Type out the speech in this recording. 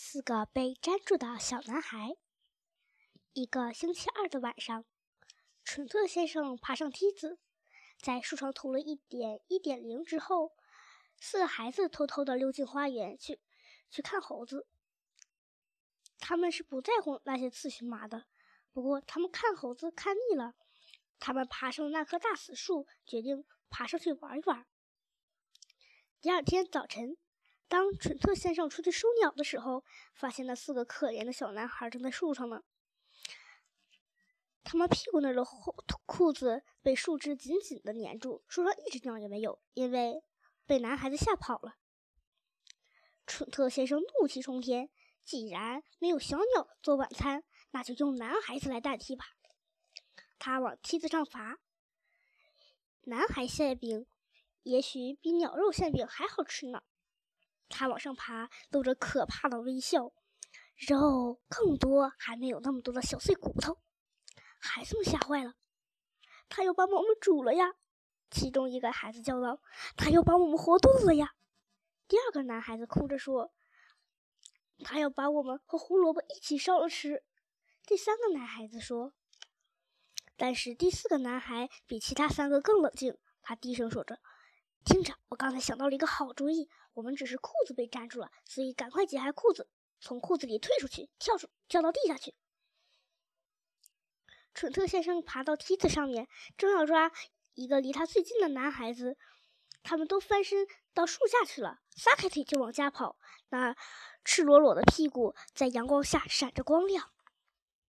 四个被粘住的小男孩。一个星期二的晚上，蠢特先生爬上梯子，在树上涂了一点 1.0 之后，四个孩子偷偷地溜进花园去看猴子。他们是不在乎那些刺荨麻的，不过他们看猴子看腻了，他们爬上那棵大死树，决定爬上去玩一玩。第二天早晨，当蠢特先生出去收鸟的时候，发现那四个可怜的小男孩正在树上呢。他们屁股那儿的裤子被树枝紧紧地粘住，树上一只鸟也没有，因为被男孩子吓跑了。蠢特先生怒气冲天，既然没有小鸟做晚餐，那就用男孩子来代替吧。他往梯子上爬，男孩馅饼也许比鸟肉馅饼还好吃呢。他往上爬，露着可怕的微笑，肉更多，还没有那么多的小碎骨头。孩子们吓坏了，他要把我们煮了呀！其中一个孩子叫道：“他要把我们活炖了呀！”第二个男孩子哭着说：“他要把我们和胡萝卜一起烧了吃。”第三个男孩子说。但是第四个男孩比其他三个更冷静，他低声说着：“听着，我刚才想到了一个好主意，我们只是裤子被粘住了，所以赶快解开裤子，从裤子里退出去，跳到地下去。”蠢特先生爬到梯子上面，正要抓一个离他最近的男孩子，他们都翻身到树下去了，撒开腿就往家跑，那赤裸裸的屁股在阳光下闪着光亮。